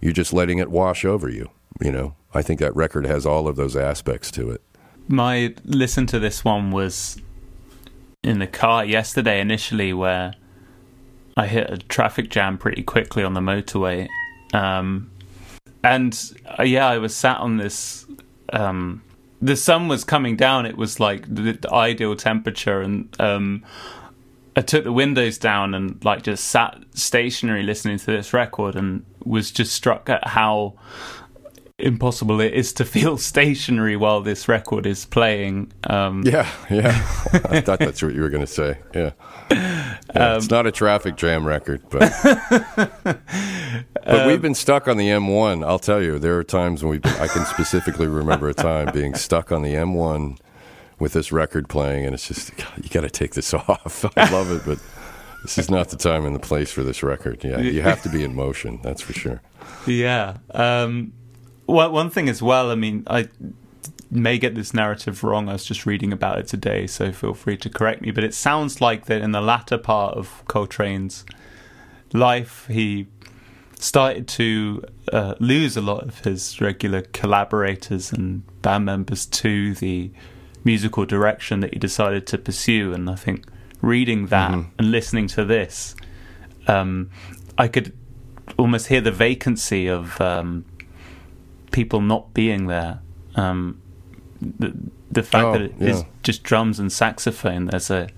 you're just letting it wash over you. You know, I think that record has all of those aspects to it. My listen to this one was in the car yesterday initially, where I hit a traffic jam pretty quickly on the motorway. Um, and uh, yeah, I was sat on this, um, the sun was coming down. It was like the, the ideal temperature. And um, I took the windows down and like just sat stationary listening to this record, and was just struck at how impossible it is to feel stationary while this record is playing. Um yeah yeah I thought that's what you were gonna say. Yeah, yeah um, it's not a traffic jam record, but but um, we've been stuck on the M one. I'll tell you, there are times when we've been, I can specifically remember a time being stuck on the M one with this record playing, and it's just, God, you gotta take this off. I love it, but this is not the time and the place for this record. Yeah, you have to be in motion, that's for sure. Yeah. um Well, one thing as well, I mean, I may get this narrative wrong. I was just reading about it today, so feel free to correct me. But it sounds like that in the latter part of Coltrane's life, he started to uh, lose a lot of his regular collaborators and band members to the musical direction that he decided to pursue. And I think reading that mm-hmm. and listening to this, um, I could almost hear the vacancy of... Um, people not being there, um, the, the fact oh, that it yeah. is just drums and saxophone. There's a,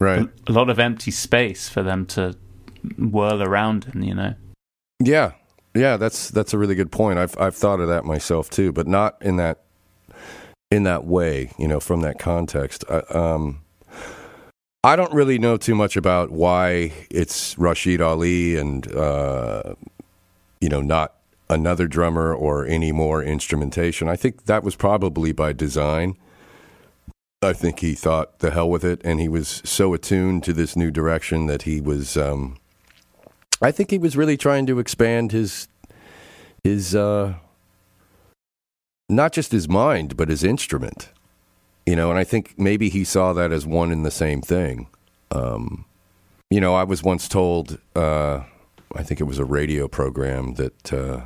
right. a a lot of empty space for them to whirl around in, you know. Yeah, yeah, that's that's a really good point. I've I've thought of that myself too, but not in that in that way, you know, from that context. I, um, I don't really know too much about why it's Rashid Ali and uh, you know, not another drummer or any more instrumentation. I think that was probably by design. I think he thought the hell with it, and he was so attuned to this new direction that he was um I think he was really trying to expand his his uh not just his mind but his instrument, you know. And I think maybe he saw that as one and the same thing. Um you know, I was once told, uh I think it was a radio program, that uh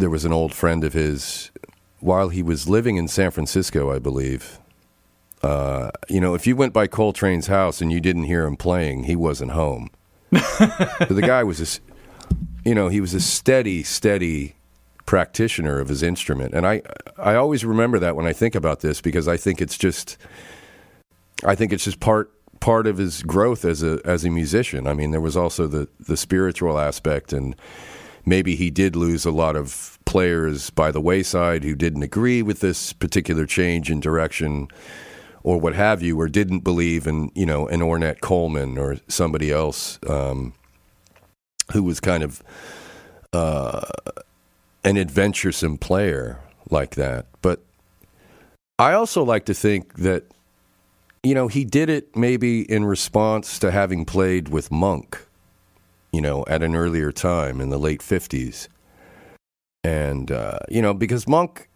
there was an old friend of his, while he was living in San Francisco, I believe. Uh, you know, if you went by Coltrane's house and you didn't hear him playing, he wasn't home. So the guy was, this, you know, he was a steady, steady practitioner of his instrument. And I, I always remember that when I think about this, because I think it's just, I think it's just part part of his growth as a as a musician. I mean, there was also the the spiritual aspect, and maybe he did lose a lot of players by the wayside who didn't agree with this particular change in direction or what have you, or didn't believe in, you know, an Ornette Coleman or somebody else um, who was kind of uh, an adventuresome player like that. But I also like to think that, you know, he did it maybe in response to having played with Monk you know, at an earlier time in the late fifties. And, uh, you know, because Monk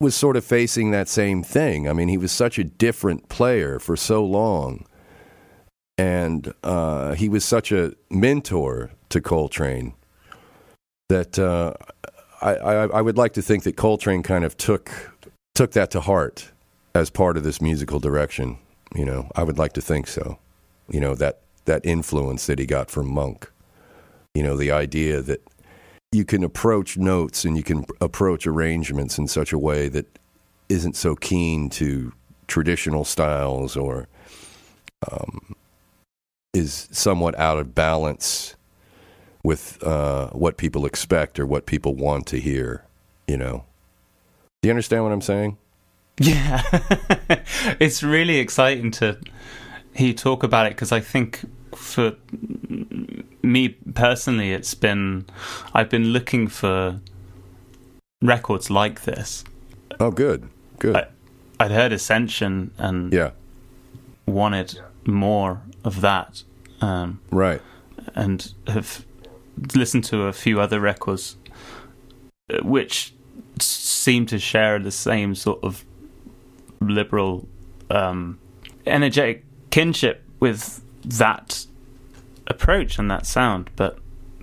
was sort of facing that same thing. I mean, he was such a different player for so long. And uh, he was such a mentor to Coltrane that uh, I, I, I would like to think that Coltrane kind of took took that to heart as part of this musical direction. You know, I would like to think so. You know, that, that influence that he got from Monk. You know, the idea that you can approach notes and you can approach arrangements in such a way that isn't so keen to traditional styles or um, is somewhat out of balance with uh, what people expect or what people want to hear, you know. Do you understand what I'm saying? Yeah. It's really exciting to hear talk about it, because I think for me personally, it's been, I've been looking for records like this. Oh, good, good. I, I'd heard Ascension and yeah. wanted more of that. Um, right. And have listened to a few other records which seem to share the same sort of liberal, um, energetic kinship with that approach and that sound, but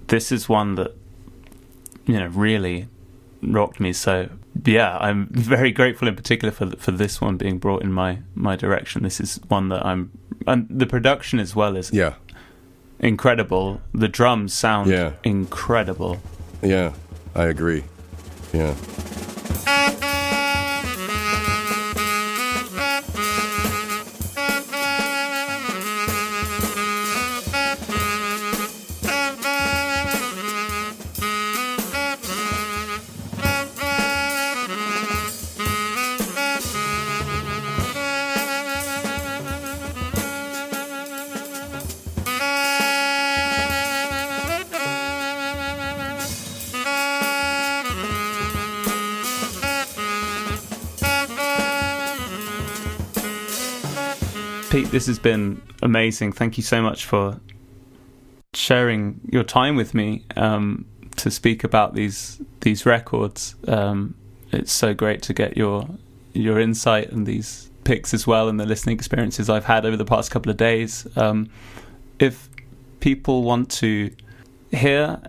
this is one that, you know, really rocked me. So yeah, I'm very grateful in particular for for this one being brought in my my direction. This is one that I'm, and the production as well is yeah incredible. The drums sound yeah. incredible. Yeah, I agree. Yeah. This has been amazing. Thank you so much for sharing your time with me um, to speak about these these records. Um, it's so great to get your your insight and these picks as well, and the listening experiences I've had over the past couple of days. Um, if people want to hear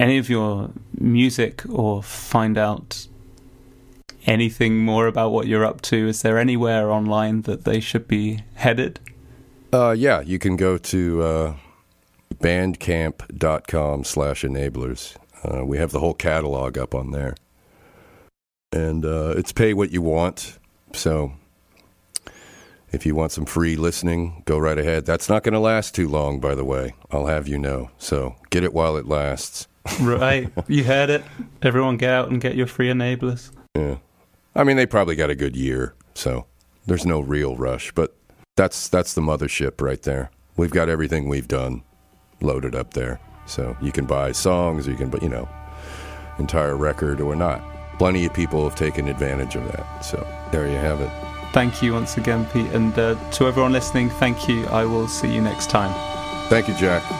any of your music or find out anything more about what you're up to, is there anywhere online that they should be headed? Uh, yeah, you can go to uh, bandcamp.com slash enablers. Uh, we have the whole catalog up on there. And uh, it's pay what you want. So if you want some free listening, go right ahead. That's not going to last too long, by the way. I'll have you know. So get it while it lasts. Right. You heard it. Everyone get out and get your free enablers. Yeah. I mean, they probably got a good year, so there's no real rush, but that's that's the mothership right there. We've got everything we've done loaded up there, so you can buy songs, or you can, you know, entire record or not. Plenty of people have taken advantage of that, so there you have it. Thank you once again, Pete, and uh, to everyone listening, thank you. I will see you next time. Thank you, Jack.